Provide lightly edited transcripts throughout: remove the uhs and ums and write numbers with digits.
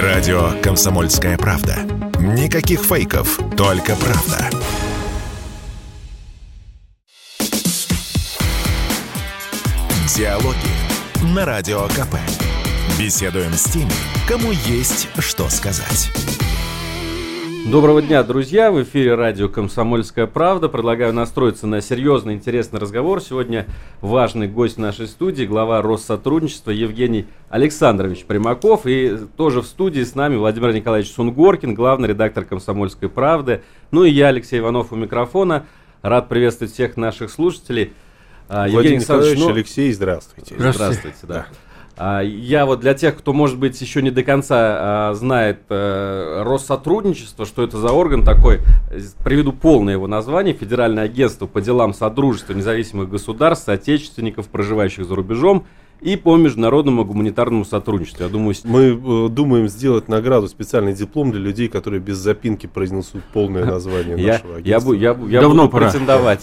Радио «Комсомольская правда». Никаких фейков, только правда. Диалоги на Радио КП. Беседуем с теми, кому есть что сказать. Доброго дня, друзья! В эфире радио «Комсомольская правда». Предлагаю настроиться на серьезный, интересный разговор. Сегодня важный гость нашей студии, глава Россотрудничества Евгений Александрович Примаков. И тоже в студии с нами Владимир Николаевич Сунгоркин, главный редактор «Комсомольской правды». Ну и я, Алексей Иванов, у микрофона. Рад приветствовать всех наших слушателей. Владимир Николаевич, Алексей, здравствуйте. Здравствуйте, да. Я вот для тех, кто, может быть, еще не до конца знает Россотрудничество, что это за орган такой, приведу полное его название: Федеральное агентство по делам содружества независимых государств, соотечественников, проживающих за рубежом, и по международному гуманитарному сотрудничеству. Я думаю, мы думаем сделать награду, специальный диплом для людей, которые без запинки произнесут полное название нашего агентства. Я буду претендовать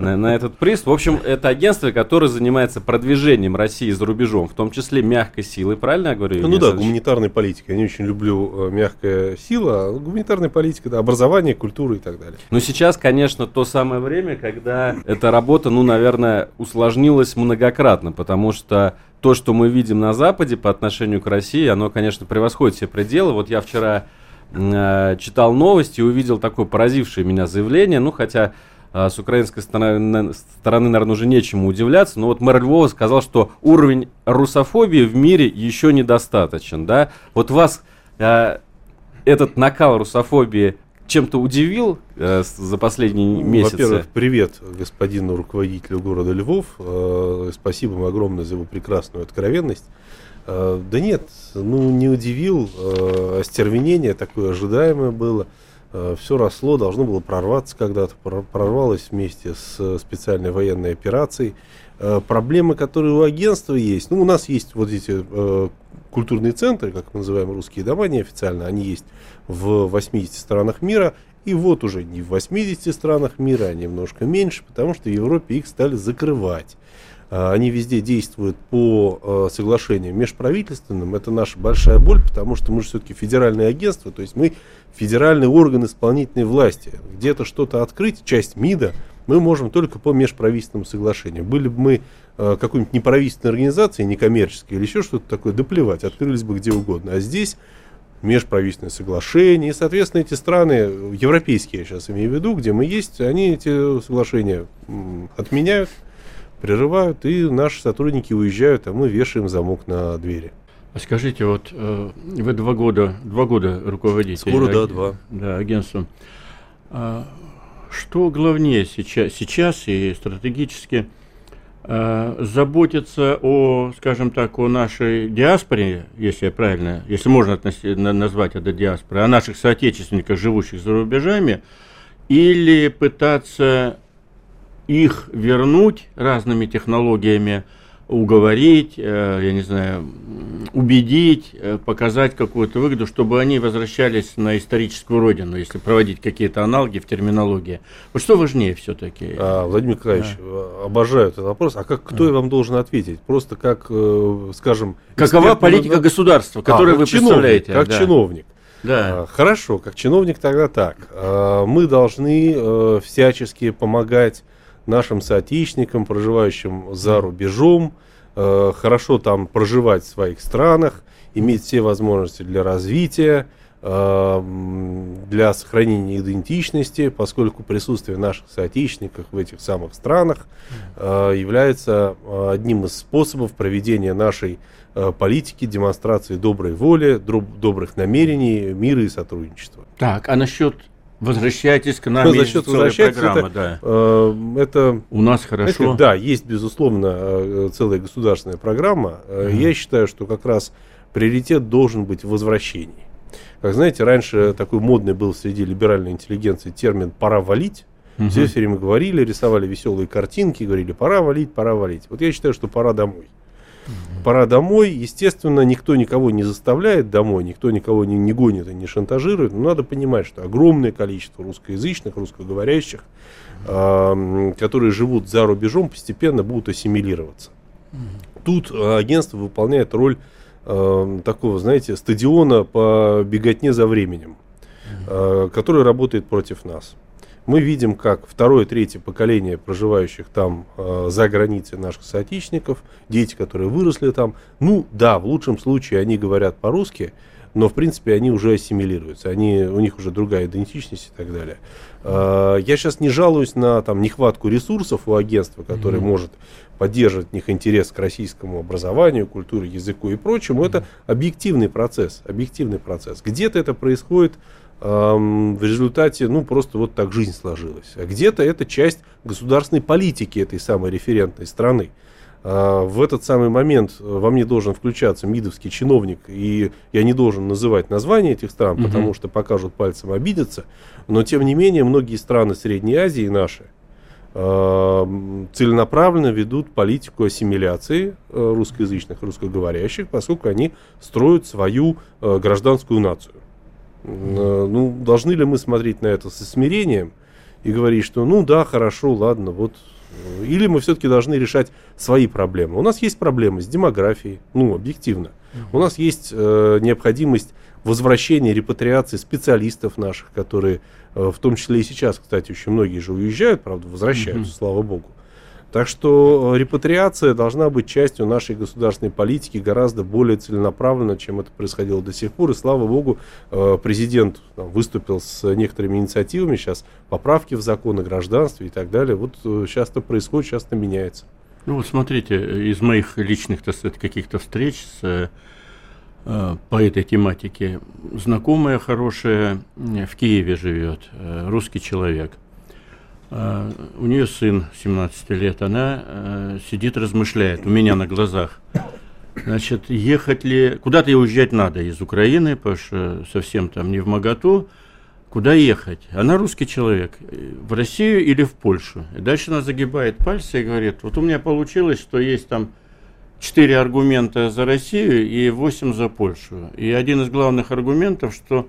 на этот приз. В общем, это агентство, которое занимается продвижением России за рубежом, в том числе мягкой силой, правильно я говорю? Ну да, гуманитарной политикой. Я не очень люблю мягкая сила, гуманитарная политика, да, образование, культура и так далее. Но сейчас, конечно, то самое время, когда эта работа, наверное, усложнилась многократно, потому что то, что мы видим на Западе по отношению к России, оно, конечно, превосходит все пределы. Вот я вчера читал новости и увидел такое поразившее меня заявление, хотя с украинской стороны, наверное, уже нечему удивляться, но вот мэр Львова сказал, что уровень русофобии в мире еще недостаточен, да? Вот вас этот накал русофобии чем-то удивил за последние месяцы? Во-первых, привет господину руководителю города Львов. Спасибо ему огромное за его прекрасную откровенность. Да нет, не удивил. Остервенение такое ожидаемое было. Все росло, должно было прорваться когда-то. Прорвалось вместе с специальной военной операцией. Проблемы, которые у агентства есть. У нас есть вот эти культурные центры, как мы называем русские дома неофициально, они есть в 80 странах мира. И вот уже не в 80 странах мира, а немножко меньше, потому что в Европе их стали закрывать. Они везде действуют по соглашениям межправительственным. Это наша большая боль, потому что мы же все-таки федеральное агентство, то есть мы федеральный орган исполнительной власти. Где-то что-то открыть, часть МИДа, мы можем только по межправительственному соглашению. Были бы мы какой-нибудь неправительственной организацией, некоммерческой или еще что-то такое, да плевать, открылись бы где угодно. А здесь межправительственное соглашение, и, соответственно, эти страны, европейские я сейчас имею в виду, где мы есть, они эти соглашения отменяют, прерывают, и наши сотрудники уезжают, а мы вешаем замок на двери. Скажите, вот вы два года руководите агентством. Что главнее сейчас и стратегически заботиться о, скажем так, о нашей диаспоре, если можно назвать это диаспорой, о наших соотечественниках, живущих за рубежами, или пытаться их вернуть разными технологиями, уговорить, убедить, показать какую-то выгоду, чтобы они возвращались на историческую родину, если проводить какие-то аналоги в терминологии. Вот что важнее все-таки? Владимир Николаевич, обожаю этот вопрос. Я вам должен ответить? Просто как, скажем... Какова политика государства, которую вы представляете? Как чиновник. Да. Хорошо, как чиновник тогда так. Мы должны всячески помогать нашим соотечественникам, проживающим за рубежом, хорошо там проживать в своих странах, иметь все возможности для развития, для сохранения идентичности, поскольку присутствие наших соотечественников в этих самых странах является одним из способов проведения нашей политики, демонстрации доброй воли, добрых намерений, мира и сотрудничества. Так, а насчет «Возвращайтесь к нам» инвестиционная программа, это у нас хорошо. Да, есть, безусловно, целая государственная программа. Я считаю, что как раз приоритет должен быть в возвращении. Как знаете, раньше такой модный был среди либеральной интеллигенции термин «пора валить». Все время говорили, рисовали веселые картинки, говорили «пора валить, пора валить». Вот я считаю, что пора домой. Пора домой, естественно, никто никого не заставляет домой, никто никого не гонит и не шантажирует, но надо понимать, что огромное количество русскоязычных, русскоговорящих, которые живут за рубежом, постепенно будут ассимилироваться. Тут агентство выполняет роль такого, знаете, стадиона по беготне за временем, который работает против нас. Мы видим, как второе, третье поколение проживающих там за границей наших соотечественников, дети, которые выросли там, ну да, в лучшем случае они говорят по-русски, но в принципе они уже ассимилируются, у них уже другая идентичность и так далее. Я сейчас не жалуюсь на там нехватку ресурсов у агентства, которое может поддерживать в них интерес к российскому образованию, культуре, языку и прочему. Это объективный процесс. Где-то это происходит в результате, ну, просто вот так жизнь сложилась. А где-то это часть государственной политики этой самой референтной страны. В этот самый момент во мне должен включаться мидовский чиновник, и я не должен называть названия этих стран, потому что покажут пальцем, обидятся. Но, тем не менее, многие страны Средней Азии наши целенаправленно ведут политику ассимиляции русскоязычных, русскоговорящих, поскольку они строят свою гражданскую нацию. Ну, должны ли мы смотреть на это со смирением и говорить, что ну да, хорошо, ладно, вот. Или мы все-таки должны решать свои проблемы. У нас есть проблемы с демографией, ну, объективно. У нас есть необходимость возвращения, репатриации специалистов наших, которые, в том числе и сейчас, кстати, очень многие же уезжают, правда, возвращаются, слава богу. Так что репатриация должна быть частью нашей государственной политики гораздо более целенаправленно, чем это происходило до сих пор. И, слава богу, президент выступил с некоторыми инициативами. Сейчас поправки в закон о гражданстве и так далее. Вот сейчас это происходит, сейчас это меняется. Ну вот смотрите, из моих личных, так сказать, каких-то встреч по этой тематике. Знакомая хорошая в Киеве живет, русский человек. У нее сын 17 лет, она сидит, размышляет, у меня на глазах. Значит, ехать ли, куда-то уезжать надо из Украины, потому что совсем там не в моготу, куда ехать? Она русский человек, в Россию или в Польшу? И дальше она загибает пальцы и говорит, вот у меня получилось, что есть там 4 аргумента за Россию и 8 за Польшу. И один из главных аргументов, что...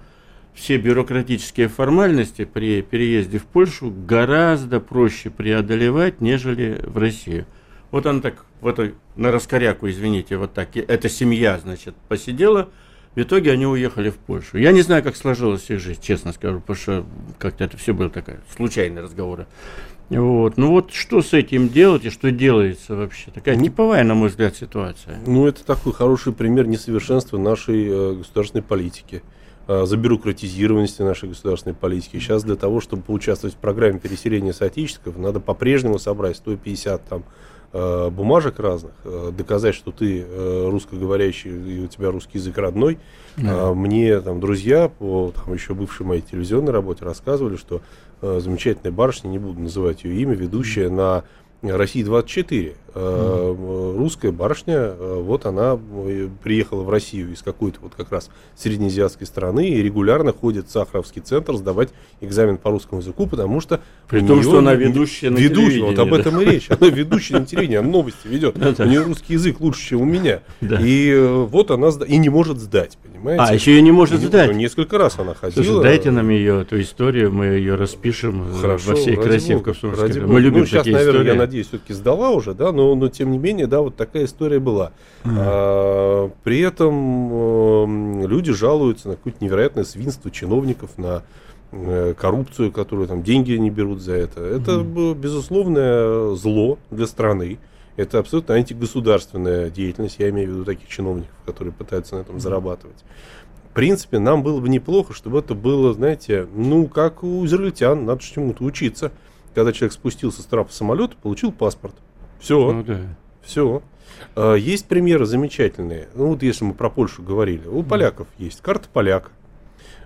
Все бюрократические формальности при переезде в Польшу гораздо проще преодолевать, нежели в Россию. Вот она так, вот на раскоряку, извините, вот так, эта семья, значит, посидела, в итоге они уехали в Польшу. Я не знаю, как сложилась их жизнь, честно скажу, потому что как-то это все было такое, случайные разговоры. Вот. Ну вот что с этим делать и что делается вообще? Такая типовая, на мой взгляд, ситуация. Ну это такой хороший пример несовершенства нашей государственной политики. Забюрократизированности нашей государственной политики. Сейчас для того, чтобы поучаствовать в программе переселения соотечественников, надо по-прежнему собрать 150 там бумажек разных, доказать, что ты русскоговорящий и у тебя русский язык родной. Мне там друзья по там, еще бывшей моей телевизионной работе рассказывали, что замечательная барышня, не буду называть ее имя, ведущая на России-24, русская барышня, вот она приехала в Россию из какой-то вот как раз среднеазиатской страны и регулярно ходит в Сахаровский центр сдавать экзамен по русскому языку, потому что... При том, что она ведущая на телевидении. Вот об этом и речь. Она ведущая на телевидении, она новости ведет. У нее русский язык лучше, чем у меня. И вот она и не может сдать, понимаете? А, еще ее не может сдать? Несколько раз она ходила. Дайте нам ее, эту историю, мы ее распишем во всей красе в Комсомольской правде. Мы любим такие истории. Надеюсь, все-таки сдала уже, да, но тем не менее, да, вот такая история была. При этом люди жалуются на какое-то невероятное свинство чиновников, на коррупцию, которую там деньги не берут за это. Это безусловное зло для страны. Это абсолютно антигосударственная деятельность. Я имею в виду таких чиновников, которые пытаются на этом зарабатывать. В принципе, нам было бы неплохо, чтобы это было, знаете, ну, как у израильтян, надо чему-то учиться. Когда человек спустился с трапа самолета, получил паспорт. Все. Ну, да. Все. Есть примеры замечательные. Ну, вот если мы про Польшу говорили. У поляков есть карта поляка.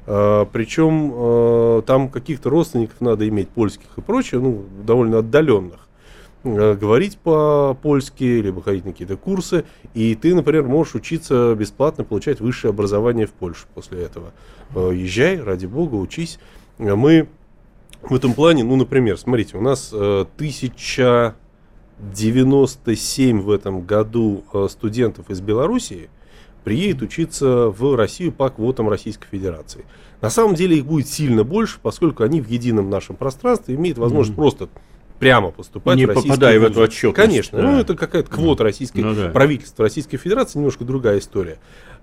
Причем там каких-то родственников надо иметь, польских и прочее, ну, довольно отдаленных. Говорить по-польски, либо ходить на какие-то курсы. И ты, например, можешь учиться бесплатно, получать высшее образование в Польше после этого. Езжай, ради бога, учись. Мы... В этом плане, ну, например, смотрите, у нас 1097 в этом году студентов из Белоруссии приедет учиться в Россию по квотам Российской Федерации. На самом деле их будет сильно больше, поскольку они в едином нашем пространстве имеют возможность просто прямо поступать не в российский попадая вузы. В эту отчетность. Конечно, да. Ну это какая-то квота российского правительства, Российской Федерации, немножко другая история.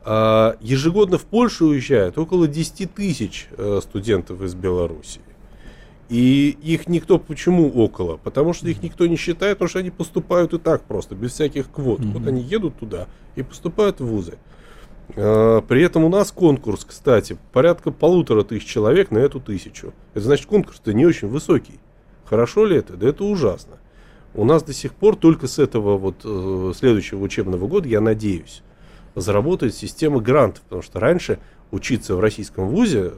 Ежегодно в Польшу уезжают около 10 тысяч студентов из Белоруссии. И их никто... Почему около? Потому что их никто не считает, потому что они поступают и так просто, без всяких квот. Вот они едут туда и поступают в вузы. При этом у нас конкурс, кстати, порядка 1,5 тысяч человек на эту 1000. Это значит, конкурс-то не очень высокий. Хорошо ли это? Да это ужасно. У нас до сих пор только с этого вот следующего учебного года, я надеюсь, заработает система грантов, потому что раньше учиться в российском вузе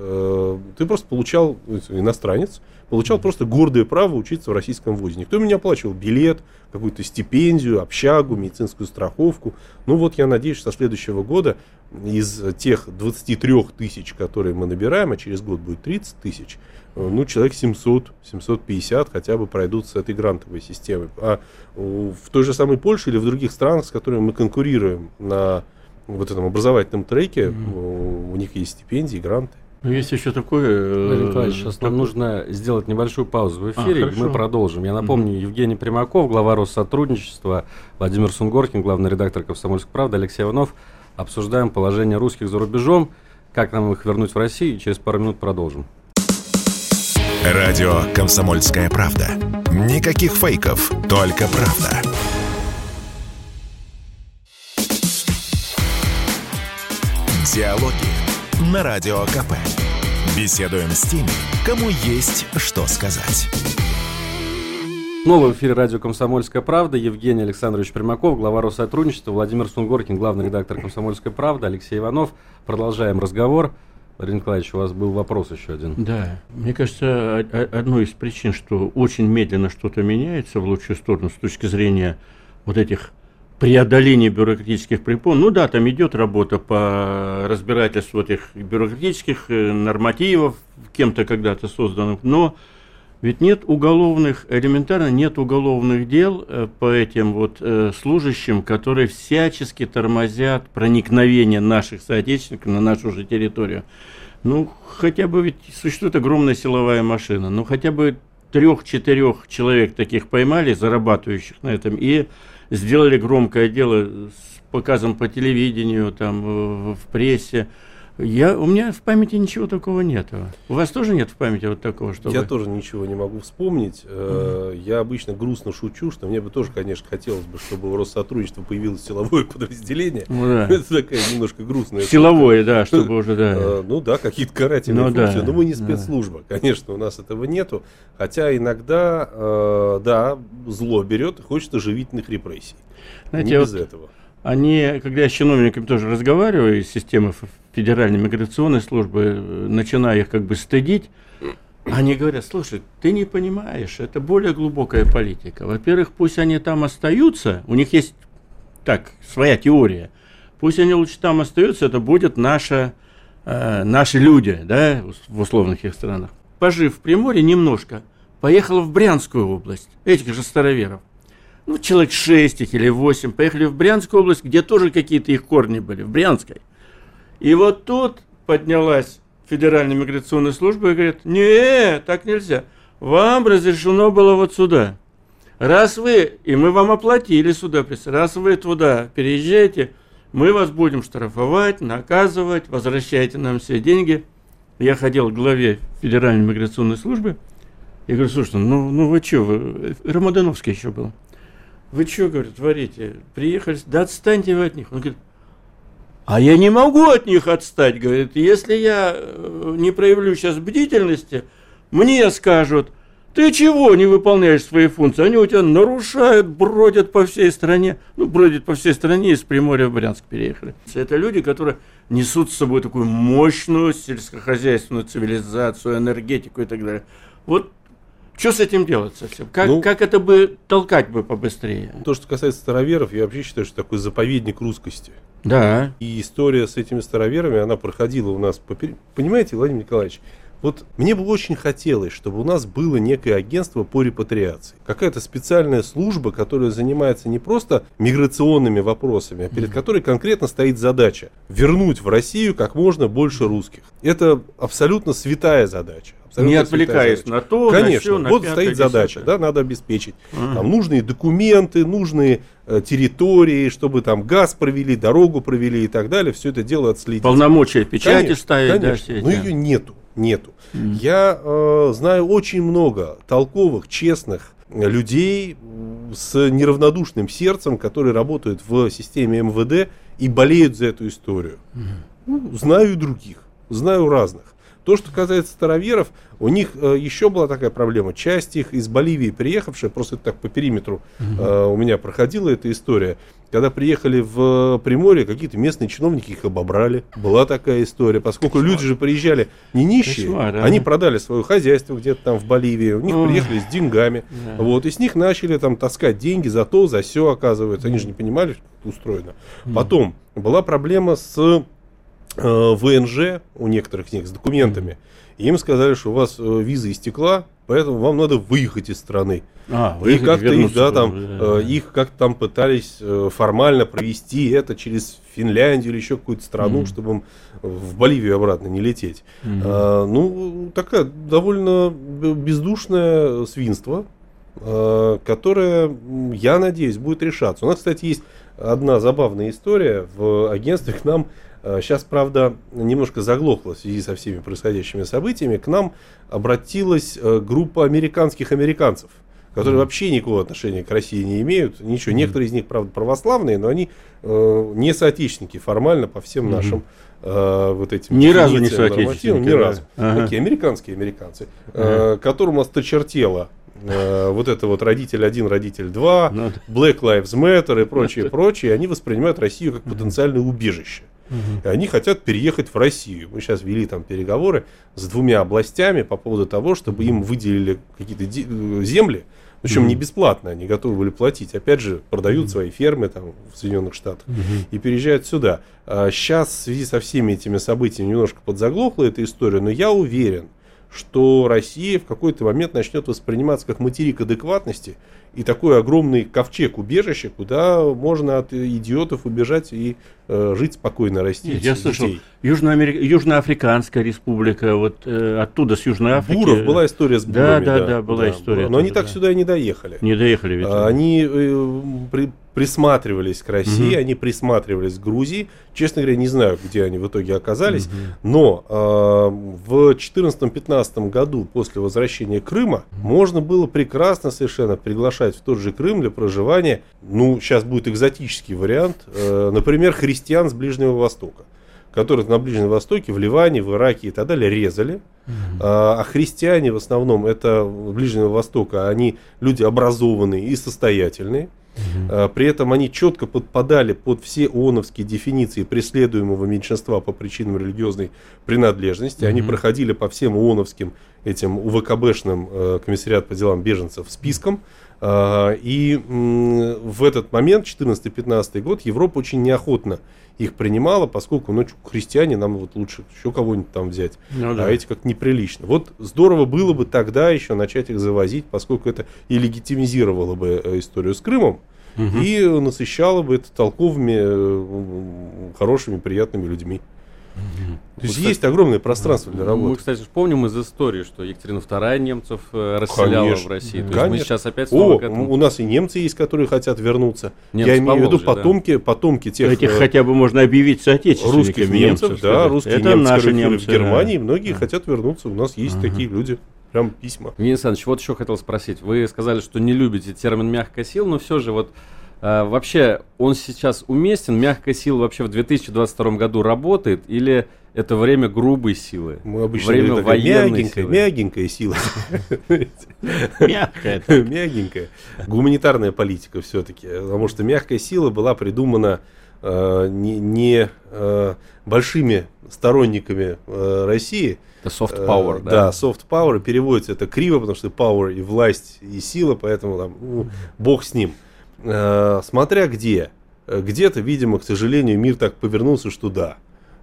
ты просто получал, иностранец, получал просто гордое право учиться в российском вузе. Никто меня оплачивал билет, какую-то стипендию, общагу, медицинскую страховку. Ну вот я надеюсь, что со следующего года из тех 23 тысяч, которые мы набираем, а через год будет 30 тысяч, ну человек 700-750 хотя бы пройдут с этой грантовой системой. А в той же самой Польше или в других странах, с которыми мы конкурируем на вот этом образовательном треке, у них есть стипендии, гранты. Ну, есть еще такое... Владимир Николаевич, сейчас нам нужно сделать небольшую паузу в эфире, и мы продолжим. Я напомню, Евгений Примаков, глава Россотрудничества, Владимир Сунгоркин, главный редактор «Комсомольской правды», Алексей Иванов. Обсуждаем положение русских за рубежом, как нам их вернуть в Россию, и через пару минут продолжим. Радио «Комсомольская правда». Никаких фейков, только правда. Диалоги на Радио КП. Беседуем с теми, кому есть что сказать. Снова в эфире радио «Комсомольская правда». Евгений Александрович Примаков, глава Россотрудничества, Владимир Сунгоркин, главный редактор «Комсомольской правды», Алексей Иванов. Продолжаем разговор. Владимир Николаевич, у вас был вопрос еще один. Да, мне кажется, одной из причин, что очень медленно что-то меняется в лучшую сторону с точки зрения вот этих... преодоление бюрократических препон. Ну да, там идет работа по разбирательству этих бюрократических нормативов, кем-то когда-то созданных, но ведь нет уголовных, элементарно нет уголовных дел по этим вот служащим, которые всячески тормозят проникновение наших соотечественников на нашу же территорию. Ну хотя бы ведь существует огромная силовая машина, ну хотя бы 3-4 человек таких поймали, зарабатывающих на этом, и сделали громкое дело с показом по телевидению, там, в прессе. У меня в памяти ничего такого нет. У вас тоже нет в памяти вот такого? Чтобы... Я тоже ничего не могу вспомнить. Я обычно грустно шучу, что мне бы тоже, конечно, хотелось бы, чтобы у Россотрудничества появилось силовое подразделение. Это такая немножко грустная... Силовое, да, чтобы уже, да. Ну да, какие-то карательные функции. Но мы не спецслужба. Конечно, у нас этого нету. Хотя иногда, да, зло берет, хочется живительных репрессий. Не без этого. Они, когда я с чиновниками тоже разговариваю из системы Федеральной миграционной службы, начинаю их как бы стыдить, они говорят: слушай, ты не понимаешь, это более глубокая политика. Во-первых, пусть они там остаются, у них есть так своя теория, пусть они лучше там остаются, это будет наши люди, да, в условных их странах. Пожив в Приморье немножко, поехала в Брянскую область, этих же староверов. Ну, человек 6 их или 8 поехали в Брянскую область, где тоже какие-то их корни были, в Брянской. И вот тут поднялась Федеральная миграционная служба и говорит: не, так нельзя, вам разрешено было вот сюда. Раз вы, и мы вам оплатили сюда, раз вы туда переезжаете, мы вас будем штрафовать, наказывать, возвращайте нам все деньги. Я ходил к главе Федеральной миграционной службы и говорю: слушайте, ну вы что, Ромодановский еще был. Вы что, говорит, творите? Приехали, да отстаньте вы от них. Он говорит: а я не могу от них отстать, говорит. Если я не проявлю сейчас бдительности, мне скажут: ты чего не выполняешь свои функции? Они у тебя нарушают, бродят по всей стране. Ну, бродят по всей стране, из Приморья в Брянск переехали. Это люди, которые несут с собой такую мощную сельскохозяйственную цивилизацию, энергетику и так далее. Вот. Что с этим делать совсем? Как это бы толкать бы побыстрее? То, что касается староверов, я вообще считаю, что такой заповедник русскости. Да. И история с этими староверами, она проходила у нас... Понимаете, Владимир Николаевич, Вот мне бы очень хотелось, чтобы у нас было некое агентство по репатриации. Какая-то специальная служба, которая занимается не просто миграционными вопросами, а перед которой конкретно стоит задача вернуть в Россию как можно больше русских. Это абсолютно святая задача. Не отвлекаясь на то, конечно, на все, на вот 5, стоит 10. Задача, да, надо обеспечить. Там нужные документы, нужные территории, чтобы там газ провели, дорогу провели и так далее. Все это дело отследить. Полномочия печати конечно, ставить. Конечно, да, но ее нету. Я знаю очень много толковых, честных людей с неравнодушным сердцем, которые работают в системе МВД и болеют за эту историю. Ну, знаю и других, знаю разных. То, что касается староверов, у них еще была такая проблема. Часть их из Боливии приехавшая, просто так по периметру у меня проходила эта история. Когда приехали в Приморье, какие-то местные чиновники их обобрали. Была такая история. Поскольку люди же приезжали не нищие, они продали свое хозяйство где-то там в Боливии. У них приехали с деньгами. Да. Вот, и с них начали там таскать деньги за то, за все, оказывается. Они же не понимали, что это устроено. Потом была проблема с... ВНЖ у некоторых из них с документами. Им сказали, что у вас виза истекла, поэтому вам надо выехать из страны. Выехать, и как-то их, да, там, их как-то там пытались формально провести это через Финляндию или еще какую-то страну, чтобы им в Боливию обратно не лететь. Ну, такая довольно бездушное свинство, которое, я надеюсь, будет решаться. У нас, кстати, есть одна забавная история. В агентстве к нам сейчас, правда, немножко заглохло в связи со всеми происходящими событиями. К нам обратилась группа американских американцев, которые вообще никакого отношения к России не имеют. Ничего. Некоторые из них, правда, православные, но они не соотечественники формально по всем нашим вот этим... Ни разу не соотечественники. Ни разу. Такие американские американцы, которым осточертело вот это вот родитель 1, родитель 2, Black Lives Matter и прочее, прочее. Они воспринимают Россию как потенциальное убежище. И они хотят переехать в Россию. Мы сейчас вели там переговоры с двумя областями по поводу того, чтобы им выделили какие-то земли, причем не бесплатно, они готовы были платить. Опять же, продают свои фермы там, в Соединенных Штатах и переезжают сюда. Сейчас в связи со всеми этими событиями немножко подзаглохла эта история, но я уверен, что Россия в какой-то момент начнет восприниматься как материк адекватности и такой огромный ковчег убежища, куда можно от идиотов убежать и жить спокойно, расти. Я слышал, Южноафриканская республика, вот оттуда с Южной Африки. Буров, была история с бурами. Да, была история. Но они так сюда и не доехали. Не доехали ведь. Они присматривались к России, они присматривались к Грузии. Честно говоря, не знаю, где они в итоге оказались. Но в 2014-2015 году, после возвращения Крыма, можно было прекрасно совершенно приглашать в тот же Крым для проживания, ну, сейчас будет экзотический вариант, например, христиан с Ближнего Востока, которых на Ближнем Востоке, в Ливане, в Ираке и так далее резали. А христиане в основном это Ближнего Востока, они люди образованные и состоятельные. При этом они четко подпадали под все ООНовские дефиниции преследуемого меньшинства по причинам религиозной принадлежности. Они проходили по всем ООНовским этим УВКБшным комиссариат по делам беженцев спискам. И в этот момент, 14-15 год, Европа очень неохотно их принимала, поскольку, ну, христиане, нам вот лучше еще кого-нибудь там взять, а эти как неприлично. Вот здорово было бы тогда еще начать их завозить, поскольку это и легитимизировало бы историю с Крымом, и насыщало бы это толковыми, хорошими, приятными людьми. То есть, есть огромное пространство для работы. Мы, кстати, помним из истории, что Екатерина II немцев расселяла в России. То есть мы сейчас опять снова к этому... У нас и немцы есть, которые хотят вернуться. Немцы, я имею в виду потомки тех... Этих хотя бы можно объявить соотечественниками. Русских немцев, да, русские это немцы, наши немцы в Германии. Многие хотят вернуться. У нас есть такие люди. Прям письма. Евгений Александрович, вот еще хотел спросить. Вы сказали, что не любите термин «мягкая сила», но все же вот... вообще, он сейчас уместен? Мягкая сила вообще в 2022 году работает? Или это время грубой силы? Мы обычно время военной силы. Мягенькая сила. Мягенькая. Гуманитарная политика все-таки. Потому что мягкая сила была придумана не большими сторонниками России. Это soft power, да? Да, soft power. Переводится это криво, потому что power и власть, и сила. Поэтому там, ну, бог с ним. Смотря где. Где-то, видимо, к сожалению, мир так повернулся, что да.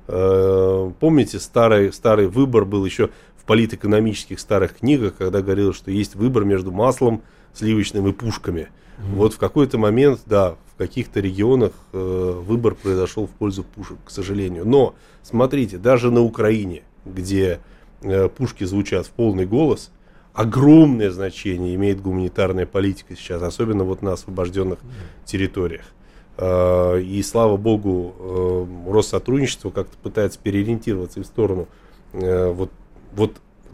Помните, старый выбор был еще в политэкономических старых книгах, когда говорилось, что есть выбор между маслом сливочным и пушками. Mm-hmm. Вот в какой-то момент, да, в каких-то регионах выбор произошел в пользу пушек, к сожалению. Но, смотрите, даже на Украине, где пушки звучат в полный голос, огромное значение имеет гуманитарная политика сейчас, особенно вот на освобожденных mm-hmm. территориях. И, слава богу, Россотрудничество как-то пытается переориентироваться и в сторону вот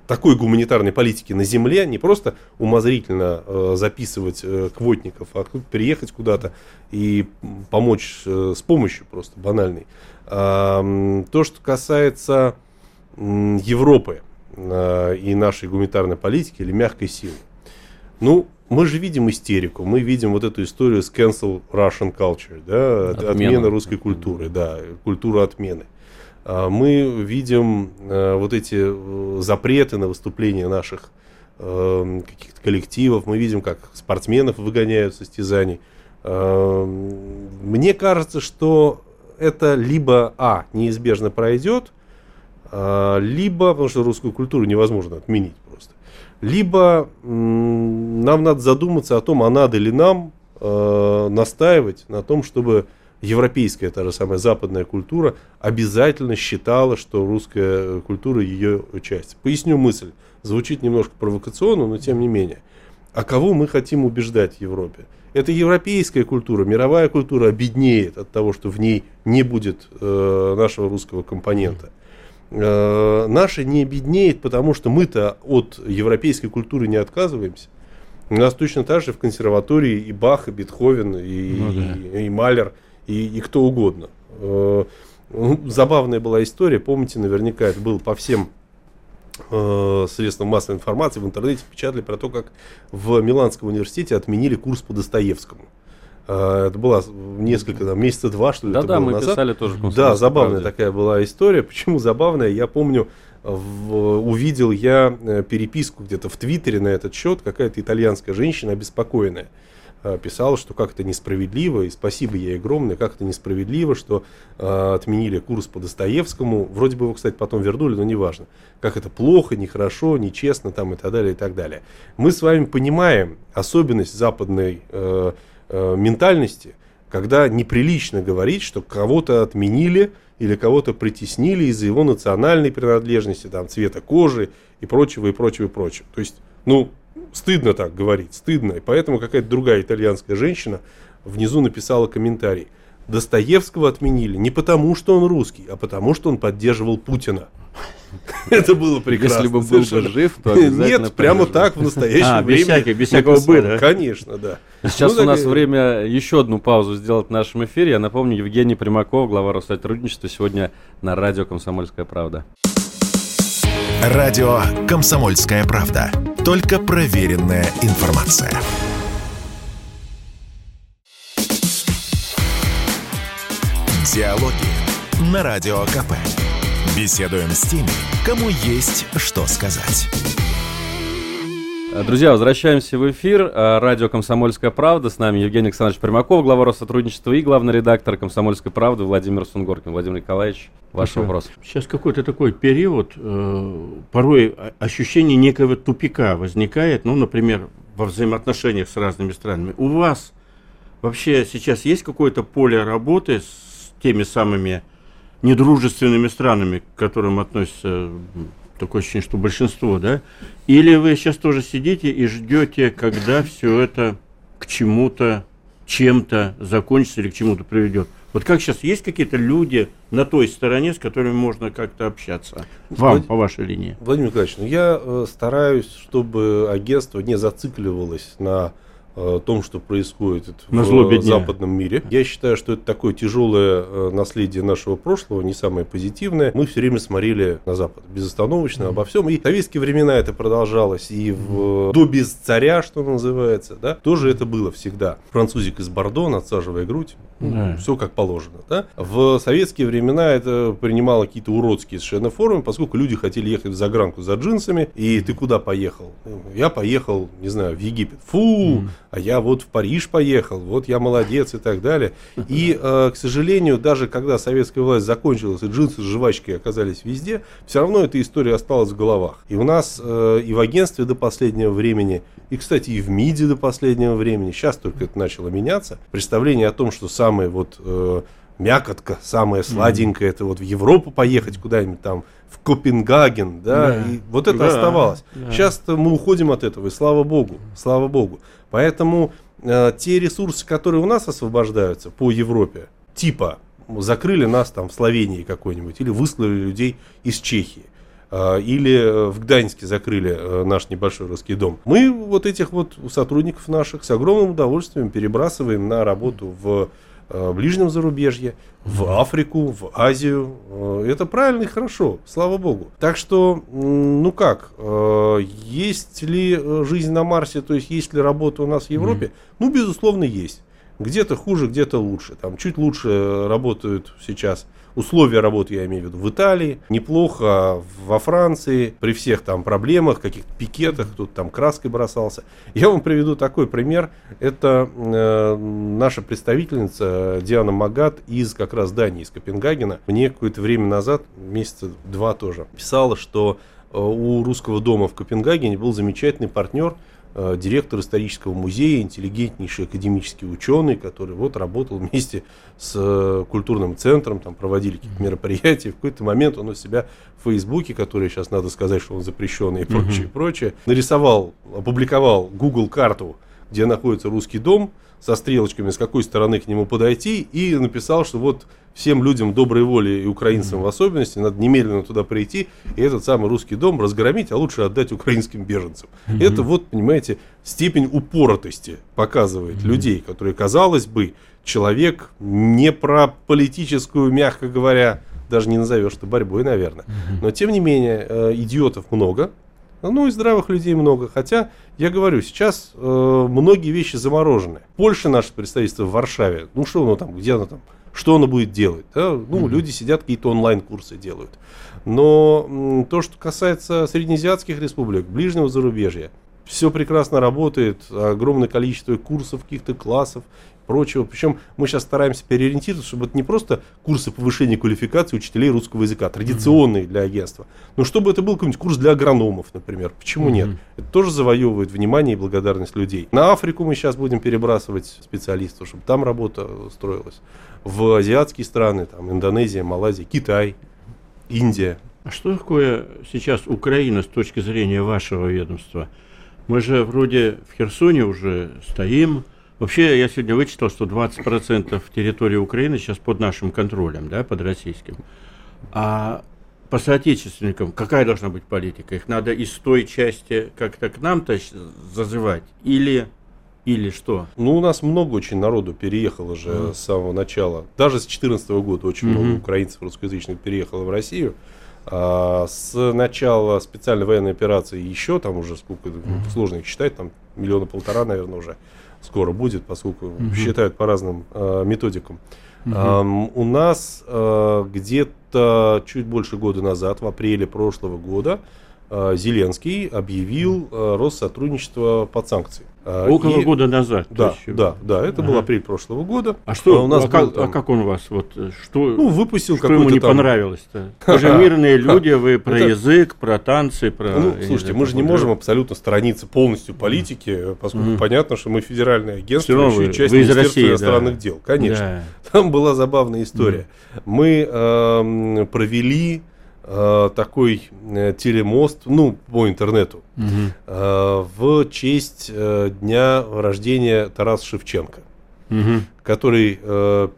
такой гуманитарной политики на земле, не просто умозрительно записывать квотников, а переехать куда-то и помочь с помощью просто банальной. То, что касается Европы и нашей гуманитарной политики или мягкой силы. Ну, мы же видим истерику, мы видим вот эту историю с cancel Russian culture, да, отмена русской культуры, да, культура отмены. Мы видим вот эти запреты на выступления наших каких-то коллективов, мы видим, как спортсменов выгоняют с состязаний. Мне кажется, что это либо неизбежно пройдет, либо, потому что русскую культуру невозможно отменить просто, либо нам надо задуматься о том, а надо ли нам настаивать на том, чтобы европейская, та же самая западная культура обязательно считала, что русская культура ее часть. Поясню мысль. Звучит немножко провокационно, но тем не менее. А кого мы хотим убеждать в Европе? Это европейская культура, мировая культура обеднеет от того, что в ней не будет нашего русского компонента. Наша не беднеет, потому что мы-то от европейской культуры не отказываемся. У нас точно так же в консерватории и Бах, и Бетховен, и Малер, и кто угодно. Забавная была история, помните, наверняка это было по всем средствам массовой информации, в интернете печатали про то, как в Миланском университете отменили курс по Достоевскому. Это было несколько, месяца два, что ли, это было назад. Да, мы писали тоже. Да, забавная такая была история. Почему забавная? Я помню, увидел я переписку где-то в Твиттере на этот счет. Какая-то итальянская женщина, обеспокоенная, писала, что как это несправедливо, и спасибо ей огромное, как это несправедливо, что отменили курс по Достоевскому. Вроде бы его, кстати, потом вернули, но неважно. Как это плохо, нехорошо, нечестно там, и так далее, и так далее. Мы с вами понимаем особенность западной ментальности, когда неприлично говорить, что кого-то отменили или кого-то притеснили из-за его национальной принадлежности, там, цвета кожи и прочего, и прочего, и прочего. То есть, стыдно так говорить, стыдно. И поэтому какая-то другая итальянская женщина внизу написала комментарий. Достоевского отменили не потому, что он русский, а потому, что он поддерживал Путина. Это было прекрасно. Если бы был жив, то нет, прямо так в настоящее время. Без всякого быта. Конечно, да. Сейчас у нас время еще одну паузу сделать в нашем эфире. Я напомню, Евгений Примаков, глава Россотрудничества, сегодня на радио «Комсомольская правда». Радио «Комсомольская правда». Только проверенная информация. Диалоги на Радио КП. Беседуем с теми, кому есть что сказать. Друзья, возвращаемся в эфир. Радио «Комсомольская правда». С нами Евгений Александрович Примаков, глава Россотрудничества, и главный редактор «Комсомольской правды» Владимир Сунгоркин. Владимир Николаевич, ваш вопрос. Сейчас какой-то такой период, порой ощущение некого тупика возникает, например, во взаимоотношениях с разными странами. У вас вообще сейчас есть какое-то поле работы с теми самыми недружественными странами, к которым относится такое ощущение, что большинство, да? Или вы сейчас тоже сидите и ждете, когда все это к чему-то, чем-то закончится или к чему-то приведет? Вот как сейчас есть какие-то люди на той стороне, с которыми можно как-то общаться? По вашей линии. Владимир Николаевич, я стараюсь, чтобы агентство не зацикливалось на том, что происходит в западном мире. Я считаю, что это такое тяжелое наследие нашего прошлого, не самое позитивное. Мы все время смотрели на Запад безостановочно, обо всем. И в советские времена это продолжалось, и до без царя, что называется, да, тоже это было всегда. Французик из Бордо, надсаживая грудь, Да. Все как положено. Да? В советские времена это принимало какие-то уродские совершенно формы, поскольку люди хотели ехать в загранку за джинсами. И ты куда поехал? Я поехал, не знаю, в Египет. Фу, а я вот в Париж поехал, вот я молодец и так далее. И, к сожалению, даже когда советская власть закончилась, и джинсы с жвачкой оказались везде, все равно эта история осталась в головах. И у нас и в агентстве до последнего времени, и, кстати, и в МИДе до последнего времени, сейчас только это начало меняться, представление о том, что самое вот... мякотка, самая сладенькая, это вот в Европу поехать куда-нибудь там, в Копенгаген, да, и вот это оставалось. Сейчас мы уходим от этого, и слава богу, слава богу. Поэтому те ресурсы, которые у нас освобождаются по Европе, типа закрыли нас там в Словении какой-нибудь, или выслали людей из Чехии, или в Гданьске закрыли наш небольшой русский дом. Мы вот этих вот сотрудников наших с огромным удовольствием перебрасываем на работу в ближнем зарубежье, в Африку, в Азию. Это правильно и хорошо, слава богу. Так что, ну как, есть ли жизнь на Марсе, то есть есть ли работа у нас в Европе? Ну, безусловно, есть. Где-то хуже, где-то лучше. Там чуть лучше работают сейчас условия работы, я имею в виду, в Италии, неплохо во Франции, при всех там проблемах, каких-то пикетах, кто-то там краской бросался. Я вам приведу такой пример. Это наша представительница Диана Магат из как раз Дании, из Копенгагена. Мне какое-то время назад, месяца два тоже, писала, что у Русского дома в Копенгагене был замечательный партнер, директор исторического музея, интеллигентнейший академический ученый, который вот работал вместе с культурным центром, там проводили какие-то мероприятия. В какой-то момент он у себя в Фейсбуке, который сейчас надо сказать, что он запрещенный и прочее, прочее, нарисовал, опубликовал Google карту, где находится Русский дом, со стрелочками, с какой стороны к нему подойти, и написал, что вот всем людям доброй воли и украинцам в особенности надо немедленно туда прийти и этот самый Русский дом разгромить, а лучше отдать украинским беженцам. Это вот, понимаете, степень упоротости показывает людей, которые, казалось бы, человек не про политическую, мягко говоря, даже не назовешь это борьбой, наверное. Но, тем не менее, идиотов много. Ну и здравых людей много, хотя, я говорю, сейчас многие вещи заморожены. Польша, наше представительство в Варшаве, ну что оно там, где оно там, что оно будет делать? Да? Ну, люди сидят, какие-то онлайн-курсы делают. Но то, что касается среднеазиатских республик, ближнего зарубежья, все прекрасно работает, огромное количество курсов, каких-то классов, прочего. Причем мы сейчас стараемся переориентироваться, чтобы это не просто курсы повышения квалификации учителей русского языка, традиционные для агентства, но чтобы это был какой-нибудь курс для агрономов, например. Почему нет? Это тоже завоевывает внимание и благодарность людей. На Африку мы сейчас будем перебрасывать специалистов, чтобы там работа строилась. В азиатские страны, там Индонезия, Малайзия, Китай, Индия. А что такое сейчас Украина с точки зрения вашего ведомства? Мы же вроде в Херсоне уже стоим. Вообще, я сегодня вычитал, что 20% территории Украины сейчас под нашим контролем, да, под российским. А по соотечественникам какая должна быть политика? Их надо из той части как-то к нам-то зазывать или что? Ну, у нас много очень народу переехало же с самого начала. Даже с 2014 года очень много украинцев русскоязычных переехало в Россию. А с начала специальной военной операции еще, там уже сколько, сложно их считать, там 1,5 миллиона, наверное, уже скоро будет, поскольку считают по разным методикам. У нас где-то чуть больше года назад, в апреле прошлого года, Зеленский объявил Россотрудничество под санкции. Около года назад. Да, да, да, это был апрель прошлого года. А что у нас как, был, там, а как он у вас? Вот, что, ну, выпустил, что ему не там... понравилось-то? Вы же мирные люди, вы про язык, про танцы, про... Ну, слушайте, мы же не можем абсолютно сторониться полностью политики, поскольку понятно, что мы федеральное агентство, еще и часть Министерства иностранных дел. Конечно. Там была забавная история. Мы провели... такой телемост, ну, по интернету, в честь дня рождения Тараса Шевченко, который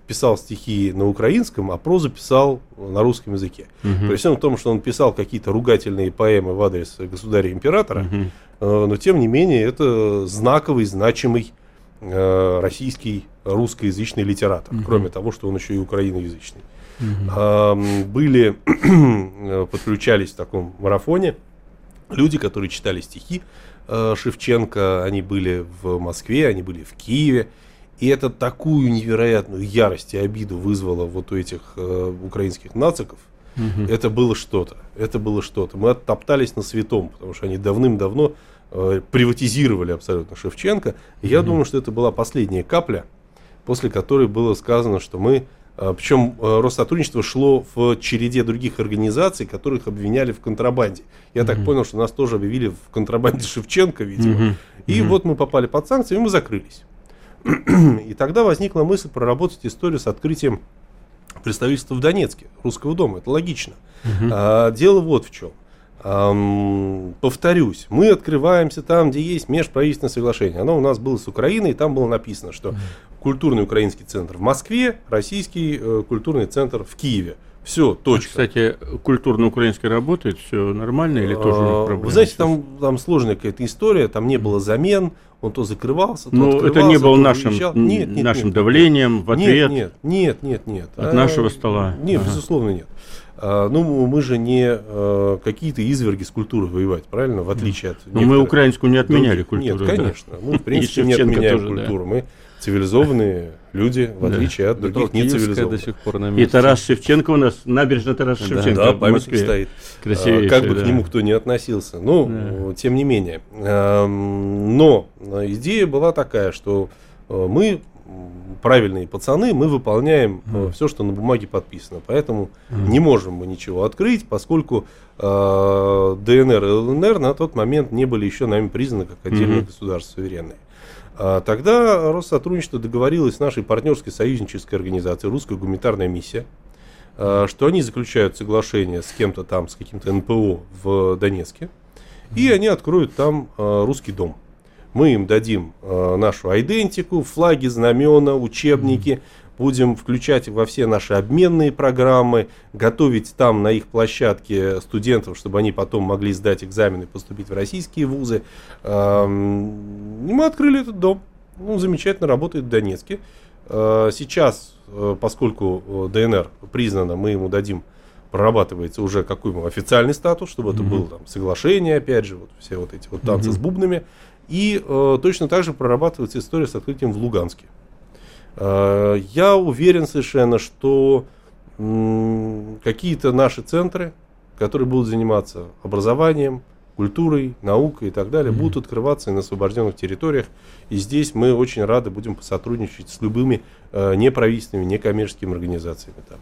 писал стихи на украинском, а прозу писал на русском языке. При всем том, что он писал какие-то ругательные поэмы в адрес государя-императора, но, тем не менее, это знаковый, значимый российский русскоязычный литератор, кроме того, что он еще и украиноязычный. Были, подключались в таком марафоне люди, которые читали стихи Шевченко, они были в Москве, они были в Киеве, И это такую невероятную ярость и обиду вызвало вот у этих украинских нациков. Угу. Это было что-то. Это было что-то. Мы оттоптались на святом, потому что они давным-давно приватизировали абсолютно Шевченко. И я думаю, что это была последняя капля, после которой было сказано, что мы... Причем Россотрудничество шло в череде других организаций, которых обвиняли в контрабанде. Я так понял, что нас тоже объявили в контрабанде Шевченко, видимо. И вот мы попали под санкции, и мы закрылись. И тогда возникла мысль проработать историю с открытием представительства в Донецке, Русского дома. Это логично. Дело вот в чем. Повторюсь, мы открываемся там, где есть межправительственное соглашение. Оно у нас было с Украиной, и там было написано, что культурный украинский центр в Москве, российский культурный центр в Киеве. Все, точка. Кстати, культурно-украинский работает, все нормально или тоже проблемы? Вы знаете, там сложная какая-то история, там не было замен, он то закрывался, то открывался. Но это не было нашим давлением в ответ? Нет. От нашего стола? Нет, безусловно, нет. Ну, мы же не какие-то изверги с культурой воевать, правильно? В отличие от некоторых... Но мы украинскую не отменяли культуру. Нет, конечно. Да. Мы, в принципе, не отменяем тоже, культуру. Да. Мы цивилизованные люди, в отличие от других нецивилизованных. И Тарас Шевченко у нас, набережная Тарас Шевченко. Да, памятник стоит. Как бы к нему кто не относился. Но, тем не менее. Но идея была такая, что мы... правильные пацаны, мы выполняем все, что на бумаге подписано. Поэтому не можем мы ничего открыть, поскольку ДНР и ЛНР на тот момент не были еще нами признаны как отдельные государства суверенные. Тогда Россотрудничество договорилось с нашей партнерской союзнической организацией «Русская гуманитарная миссия», что они заключают соглашение с кем-то там, с каким-то НПО в Донецке, и они откроют там русский дом. Мы им дадим нашу айдентику, флаги, знамена, учебники. Будем включать во все наши обменные программы, готовить там на их площадке студентов, чтобы они потом могли сдать экзамены, поступить в российские вузы. И мы открыли этот дом. Он замечательно работает в Донецке. Сейчас, поскольку ДНР признано, мы ему дадим, прорабатывается уже какой мы официальный статус, чтобы это было там соглашение, опять же, вот все вот эти вот танцы с бубнами. И точно так же прорабатывается история с открытием в Луганске. Я уверен совершенно, что какие-то наши центры, которые будут заниматься образованием, культурой, наукой и так далее, будут открываться и на освобожденных территориях. И здесь мы очень рады будем посотрудничать с любыми неправительственными, некоммерческими организациями там.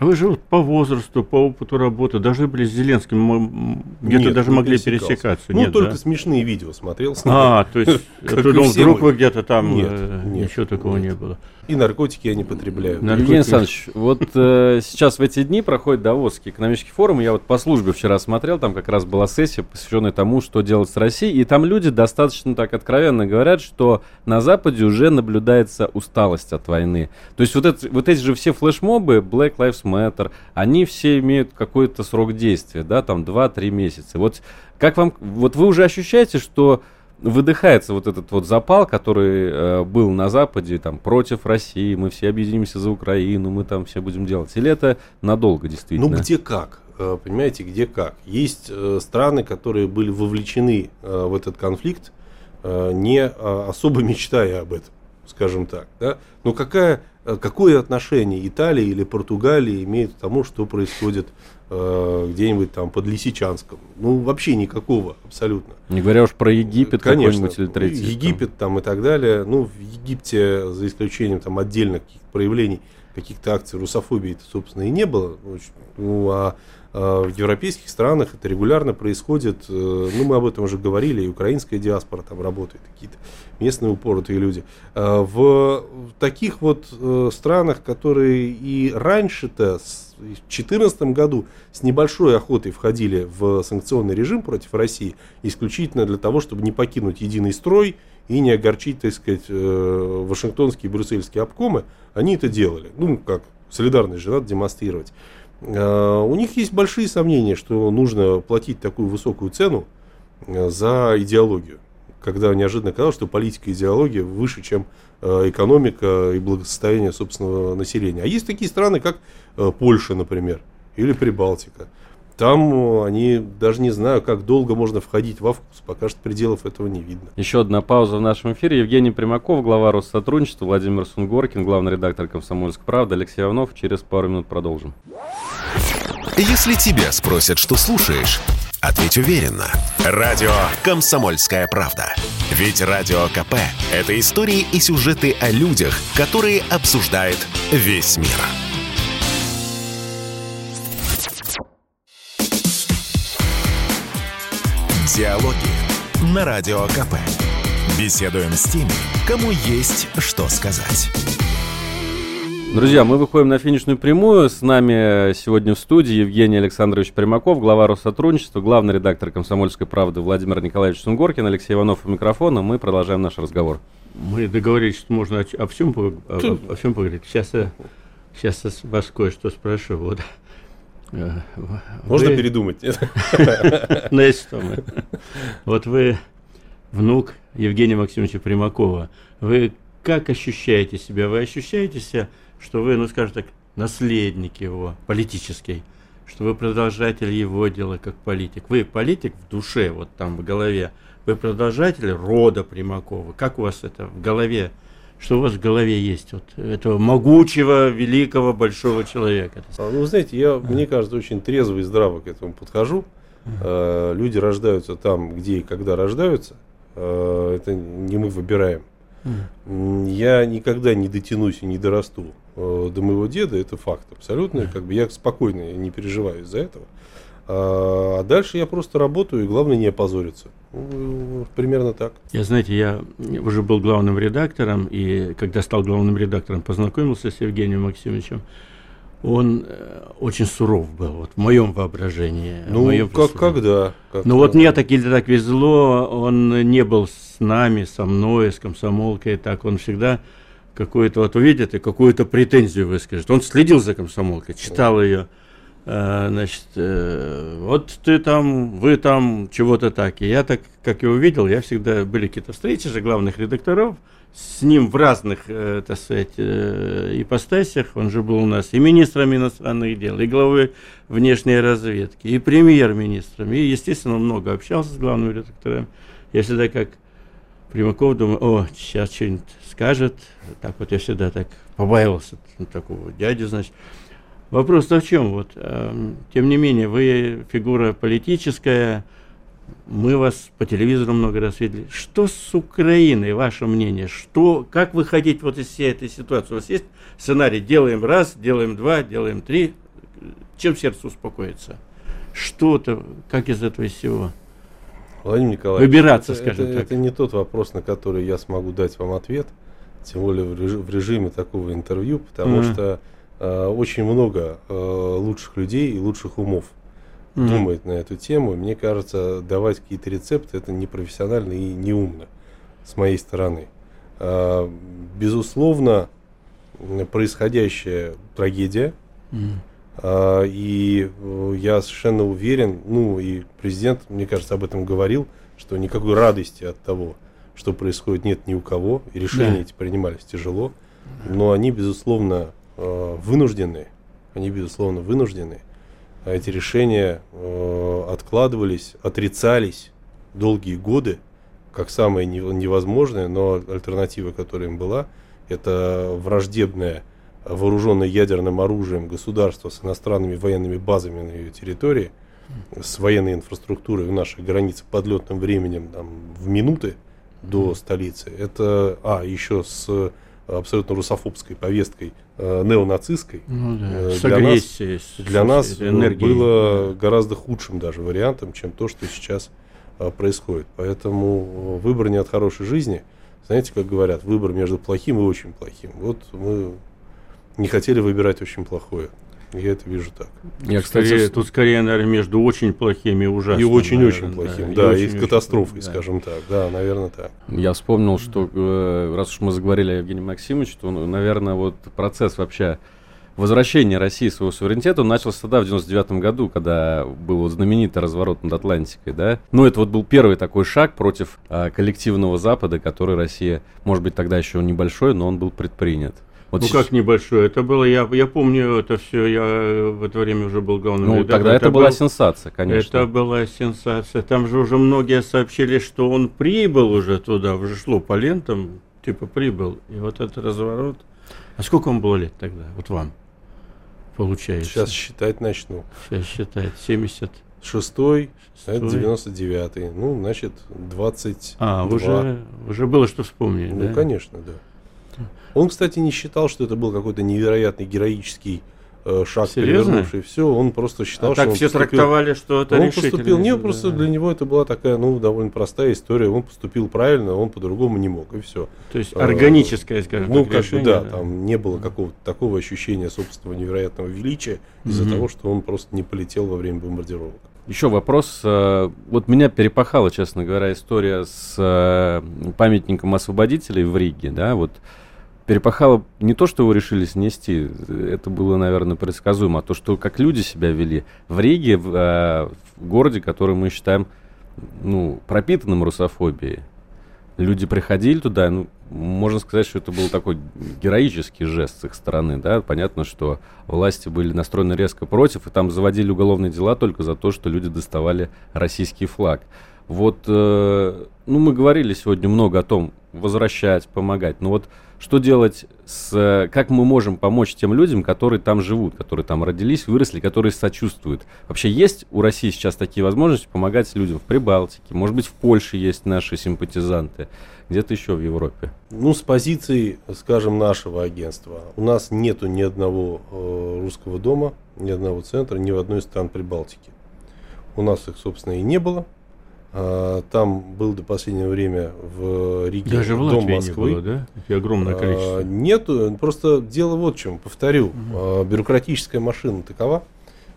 Вы же по возрасту, по опыту работы должны были с Зеленским, где-то даже могли пересекаться. Ну, только смешные видео смотрел. То есть, вдруг вы где-то там, ничего такого не было. И наркотики я не потребляю. Евгений Александрович, вот сейчас в эти дни проходит Давосский экономический форум. Я вот по службе вчера смотрел, там как раз была сессия, посвященная тому, что делать с Россией. И там люди достаточно так откровенно говорят, что на Западе уже наблюдается усталость от войны. То есть вот эти же все флешмобы, Black Lives Matter, они все имеют какой-то срок действия, да, там 2-3 месяца. Вот как вам, вот вы уже ощущаете, что выдыхается вот этот вот запал, который был на Западе, там, против России, мы все объединимся за Украину, мы там все будем делать. Или это надолго действительно? Ну, где как, понимаете, где как. Есть страны, которые были вовлечены в этот конфликт, не особо мечтая об этом, скажем так, да. Но какое отношение Италия или Португалия имеет к тому, что происходит где-нибудь там под Лисичанском? Ну, вообще никакого абсолютно. Не говоря уж про Египет, конечно, какой-нибудь или третий. Египет там и так далее. Ну, в Египте, за исключением там отдельных каких-то проявлений, каких-то акций русофобии, собственно, и не было. Ну, а в европейских странах это регулярно происходит. Ну, мы об этом уже говорили, и украинская диаспора там работает, какие-то местные упоротые люди. В таких вот странах, которые и раньше-то, в 2014 году, с небольшой охотой входили в санкционный режим против России, исключительно для того, чтобы не покинуть единый строй и не огорчить, так сказать, вашингтонские и брюссельские обкомы, они это делали. Ну, как солидарность же надо демонстрировать. У них есть большие сомнения, что нужно платить такую высокую цену за идеологию, когда неожиданно казалось, что политика и идеология выше, чем экономика и благосостояние собственного населения. А есть такие страны, как Польша, например, или Прибалтика, Там они, даже не знаю, как долго можно входить во вкус, пока что пределов этого не видно. Еще одна пауза в нашем эфире. Евгений Примаков, глава Россотрудничества, Владимир Сунгоркин, главный редактор «Комсомольской правды», Алексей Иванов. Через пару минут продолжим. Если тебя спросят, что слушаешь, ответь уверенно. Радио «Комсомольская правда». Ведь Радио КП – это истории и сюжеты о людях, которые обсуждает весь мир. Диалоги на Радио КП. Беседуем с теми, кому есть что сказать. Друзья, мы выходим на финишную прямую. С нами сегодня в студии Евгений Александрович Примаков, глава Россотрудничества, главный редактор «Комсомольской правды» Владимир Николаевич Сунгоркин, Алексей Иванов у микрофона. Мы продолжаем наш разговор. Мы договорились, что можно о всем поговорить. Сейчас я вас кое-что спрошу. Вот. Можно передумать? Вот вы внук Евгения Максимовича Примакова. Вы как ощущаете себя? Вы ощущаете себя, что вы, скажем так, наследник его политический, что вы продолжатель его дела как политик? Вы политик в душе, вот там в голове. Вы продолжатель рода Примакова. Как у вас это в голове? Что у вас в голове есть вот этого могучего, великого, большого человека? Вы знаете, мне кажется, очень трезво и здраво к этому подхожу. Люди рождаются там, где и когда рождаются. Это не мы выбираем. Я никогда не дотянусь и не дорасту до моего деда, это факт абсолютно. Я спокойно не переживаю из-за этого. А дальше я просто работаю, и главное не опозориться. Примерно так. Я уже был главным редактором, и когда стал главным редактором, познакомился с Евгением Максимовичем. Он очень суров был, вот в моем воображении. Мне так везло, он не был с нами, со мной, с комсомолкой, так он всегда какую-то увидит и какую-то претензию выскажет. Он следил за комсомолкой, читал ее. Вы там, чего-то так. И я так, как его видел, всегда были какие-то встречи же главных редакторов с ним в разных, ипостасях. Он же был у нас и министром иностранных дел, и главой внешней разведки, и премьер-министром. И, естественно, он много общался с главными редакторами. Я всегда как Примаков думаю, сейчас что-нибудь скажет. Так вот я всегда так побаивался такого дяди, Вопрос-то в чем? Тем не менее, вы фигура политическая, мы вас по телевизору много раз видели. Что с Украиной, ваше мнение? Как выходить из всей этой ситуации? У вас есть сценарий? Делаем раз, делаем два, делаем три. Чем сердце успокоится? Как из этого всего? Владимир Николаевич, выбираться, скажем так. Это не тот вопрос, на который я смогу дать вам ответ, тем более в режиме такого интервью, потому что очень много лучших людей и лучших умов думает на эту тему. Мне кажется, давать какие-то рецепты – это непрофессионально и неумно с моей стороны. Безусловно, происходящая трагедия. И я совершенно уверен, и президент, мне кажется, об этом говорил, что никакой радости от того, что происходит, нет ни у кого. И решения эти принимались тяжело. Но они, безусловно, вынуждены. Эти решения откладывались, отрицались долгие годы, как самое невозможное, но альтернатива, которая им была, это враждебное, вооруженное ядерным оружием государство с иностранными военными базами на ее территории, с военной инфраструктурой в наших границах, подлетным временем в минуты до столицы. Это, еще с абсолютно русофобской повесткой, неонацистской, с агрессией, для нас энергией. Было гораздо худшим даже вариантом, чем то, что сейчас происходит. Поэтому выбор не от хорошей жизни. Знаете, как говорят, выбор между плохим и очень плохим. Вот мы не хотели выбирать очень плохое. Я это вижу так. Тут скорее, наверное, между очень плохим и ужасным. И очень-очень плохим, и катастрофой, скажем так. Да, наверное, так. Я вспомнил, что, раз уж мы заговорили о Евгении Максимовиче, то, наверное, процесс вообще возвращения России своего суверенитета начался тогда, в 99-м году, когда был знаменитый разворот над Атлантикой, да? Это был первый такой шаг против коллективного Запада, который Россия, может быть, тогда еще небольшой, но он был предпринят. Вот как небольшое? Это было, я помню это все, я в это время уже был главным редактором. Ну, тогда это была сенсация, конечно. Это была сенсация. Там же уже многие сообщили, что он прибыл уже туда, уже шло по лентам, типа прибыл. И вот этот разворот. А сколько вам было лет тогда? Вот вам, получается. Сейчас считать начну. Сейчас считать. 76-й, это 99-й. Ну, значит, 22. А, уже было что вспомнить, ну, да? Конечно, да. Он, кстати, не считал, что это был какой-то невероятный героический шаг, перевернувший все. Он просто считал, что так все трактовали, что это решительно. Он поступил, не, просто для него это была такая, ну, довольно простая история. Он поступил правильно, он по-другому не мог, и все. То есть органическое, скажем так, решение. Ну, да, там не было какого-то такого ощущения собственного невероятного величия из-за того, что он просто не полетел во время бомбардировок. Еще вопрос. Вот меня перепахала, честно говоря, история с памятником освободителей в Риге, да, вот. Перепахало не то, что его решили снести, это было, наверное, предсказуемо, а то, что как люди себя вели в Риге, в городе, который мы считаем, ну, пропитанным русофобией. Люди приходили туда, ну, можно сказать, что это был такой героический жест с их стороны, да, понятно, что власти были настроены резко против, и там заводили уголовные дела только за то, что люди доставали российский флаг. Вот, ну, мы говорили сегодня много о том, возвращать, помогать, но вот что делать, как мы можем помочь тем людям, которые там живут, которые там родились, выросли, которые сочувствуют? Вообще есть у России сейчас такие возможности помогать людям в Прибалтике? Может быть, в Польше есть наши симпатизанты, где-то еще в Европе? Ну, с позиции, скажем, нашего агентства, у нас нету ни одного русского дома, ни одного центра, ни в одной из стран Прибалтики. У нас их, собственно, и не было. Там был до последнего время в Риге даже в Дом Москвы. Не было, да? Такие огромное количество. Нету, просто дело вот в чем, повторю, бюрократическая машина такова,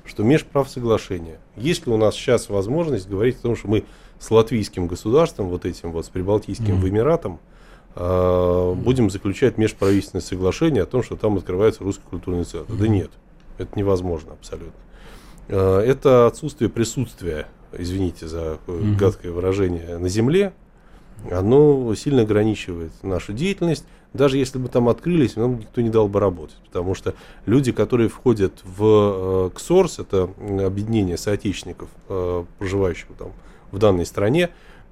что межправсоглашение. Есть ли у нас сейчас возможность говорить о том, что мы с латвийским государством, вот этим вот, с Прибалтийским Эмиратом, будем заключать межправительственное соглашение о том, что там открывается русский культурный центр? Да нет, это невозможно абсолютно. Это отсутствие присутствия, извините за гадкое выражение, на земле, оно сильно ограничивает нашу деятельность. Даже если бы там открылись, нам никто не дал бы работать. Потому что люди, которые входят в КСОРС, это объединение соотечественников, проживающих там в данной стране,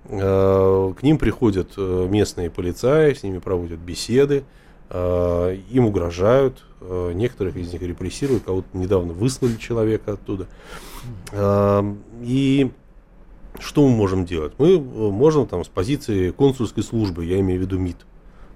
к ним приходят местные полицаи, с ними проводят беседы, им угрожают, некоторых из них репрессируют, кого-то недавно выслали человека оттуда. И что мы можем делать? Мы можем там с позиции консульской службы, я имею в виду МИД,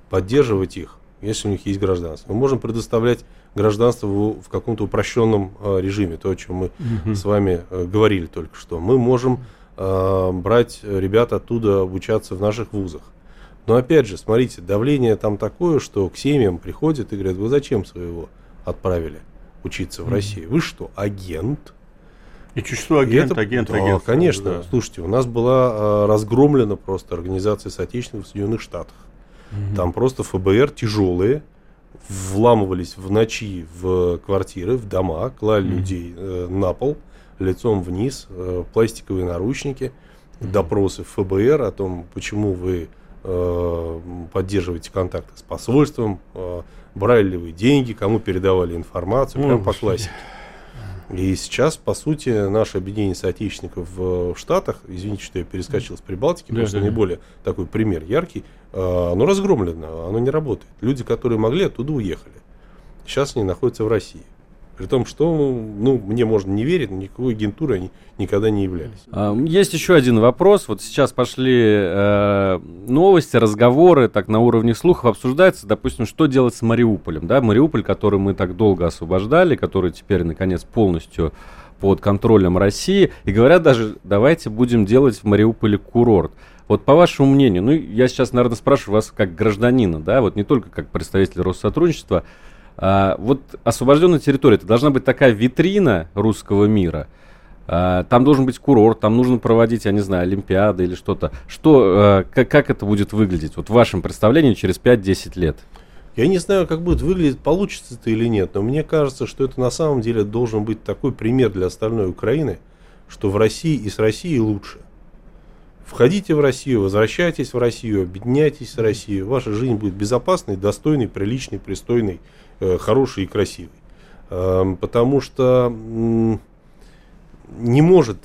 поддерживать их, если у них есть гражданство. Мы можем предоставлять гражданство в каком-то упрощенном режиме, то, о чем мы с вами говорили только что. Мы можем брать ребят оттуда, обучаться в наших вузах. Но опять же, смотрите, давление там такое, что к семьям приходят и говорят: вы зачем своего отправили учиться в Россию? Вы что, агент? И чувство агент. Конечно. Да. Слушайте, у нас была разгромлена просто организация соотечественников в Соединенных Штатах. Там просто ФБР тяжелые вламывались в ночи в квартиры, в дома, клали людей на пол, лицом вниз, пластиковые наручники, допросы в ФБР о том, почему вы поддерживаете контакты с посольством, брали ли вы деньги, кому передавали информацию, прям по классике. И сейчас, по сути, наше объединение соотечественников в Штатах, извините, что я перескочил с Прибалтики, просто наиболее такой пример яркий, оно разгромлено, оно не работает. Люди, которые могли, оттуда уехали. Сейчас они находятся в России. При том, что, ну, мне можно не верить, но никакой агентурой они никогда не являлись. Есть еще один вопрос. Вот сейчас пошли новости, разговоры, так на уровне слухов обсуждается, допустим, что делать с Мариуполем. Да? Мариуполь, который мы так долго освобождали, который теперь, наконец, полностью под контролем России. И говорят даже, давайте будем делать в Мариуполе курорт. Вот по вашему мнению, ну, я сейчас, наверное, спрашиваю вас как гражданина, да, вот не только как представитель Россотрудничества, вот освобожденная территория, это должна быть такая витрина русского мира. Там должен быть курорт, там нужно проводить, я не знаю, олимпиады или что-то. Что, как это будет выглядеть вот в вашем представлении через 5-10 лет? Я не знаю, как будет выглядеть, получится это или нет, но мне кажется, что это на самом деле должен быть такой пример для остальной Украины, что в России и с Россией лучше. Входите в Россию, возвращайтесь в Россию, объединяйтесь с Россией. Ваша жизнь будет безопасной, достойной, приличной, пристойной, хорошей и красивой. Потому что не может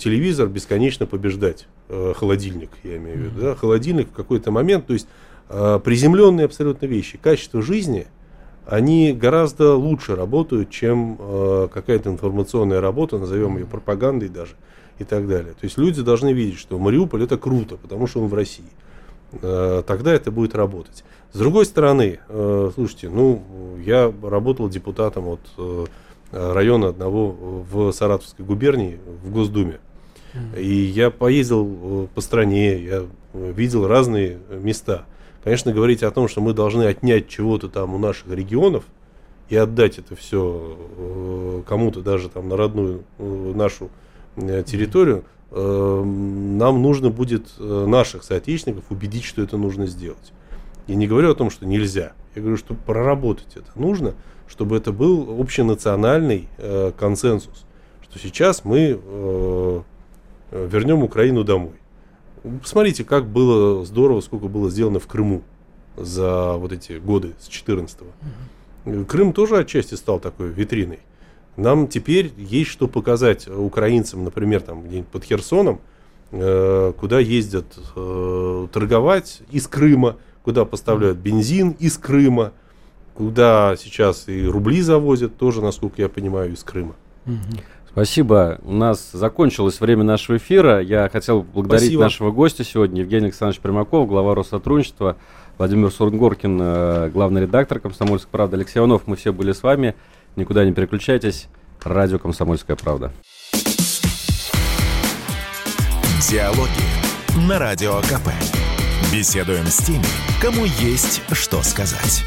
телевизор бесконечно побеждать. Холодильник, я имею в виду. Да? Холодильник в какой-то момент. То есть приземленные абсолютно вещи. Качество жизни, они гораздо лучше работают, чем какая-то информационная работа, назовем ее пропагандой даже. И так далее. То есть люди должны видеть, что Мариуполь — это круто, потому что он в России. Тогда это будет работать. С другой стороны, слушайте, я работал депутатом от района одного в Саратовской губернии, в Госдуме. И я поездил по стране, я видел разные места. Конечно, говорить о том, что мы должны отнять чего-то там у наших регионов и отдать это все кому-то, даже там на родную нашу территорию, нам нужно будет наших соотечественников убедить, что это нужно сделать. Я не говорю о том, что нельзя. Я говорю, что проработать это нужно, чтобы это был общенациональный консенсус, что сейчас мы вернем Украину домой. Посмотрите, как было здорово, сколько было сделано в Крыму за вот эти годы с 14-го. Крым тоже отчасти стал такой витриной. Нам теперь есть что показать украинцам, например, там где-нибудь под Херсоном, куда ездят торговать из Крыма, куда поставляют бензин из Крыма, куда сейчас и рубли завозят, тоже, насколько я понимаю, из Крыма. Спасибо. У нас закончилось время нашего эфира. Я хотел поблагодарить нашего гостя сегодня, Евгения Александровича Примакова, глава Россотрудничества, Владимир Сунгоркин, главный редактор «Комсомольской правды», Алексей Иванов. Мы все были с вами. Никуда не переключайтесь. Радио «Комсомольская правда». Диалоги на Радио КП. Беседуем с теми, кому есть что сказать.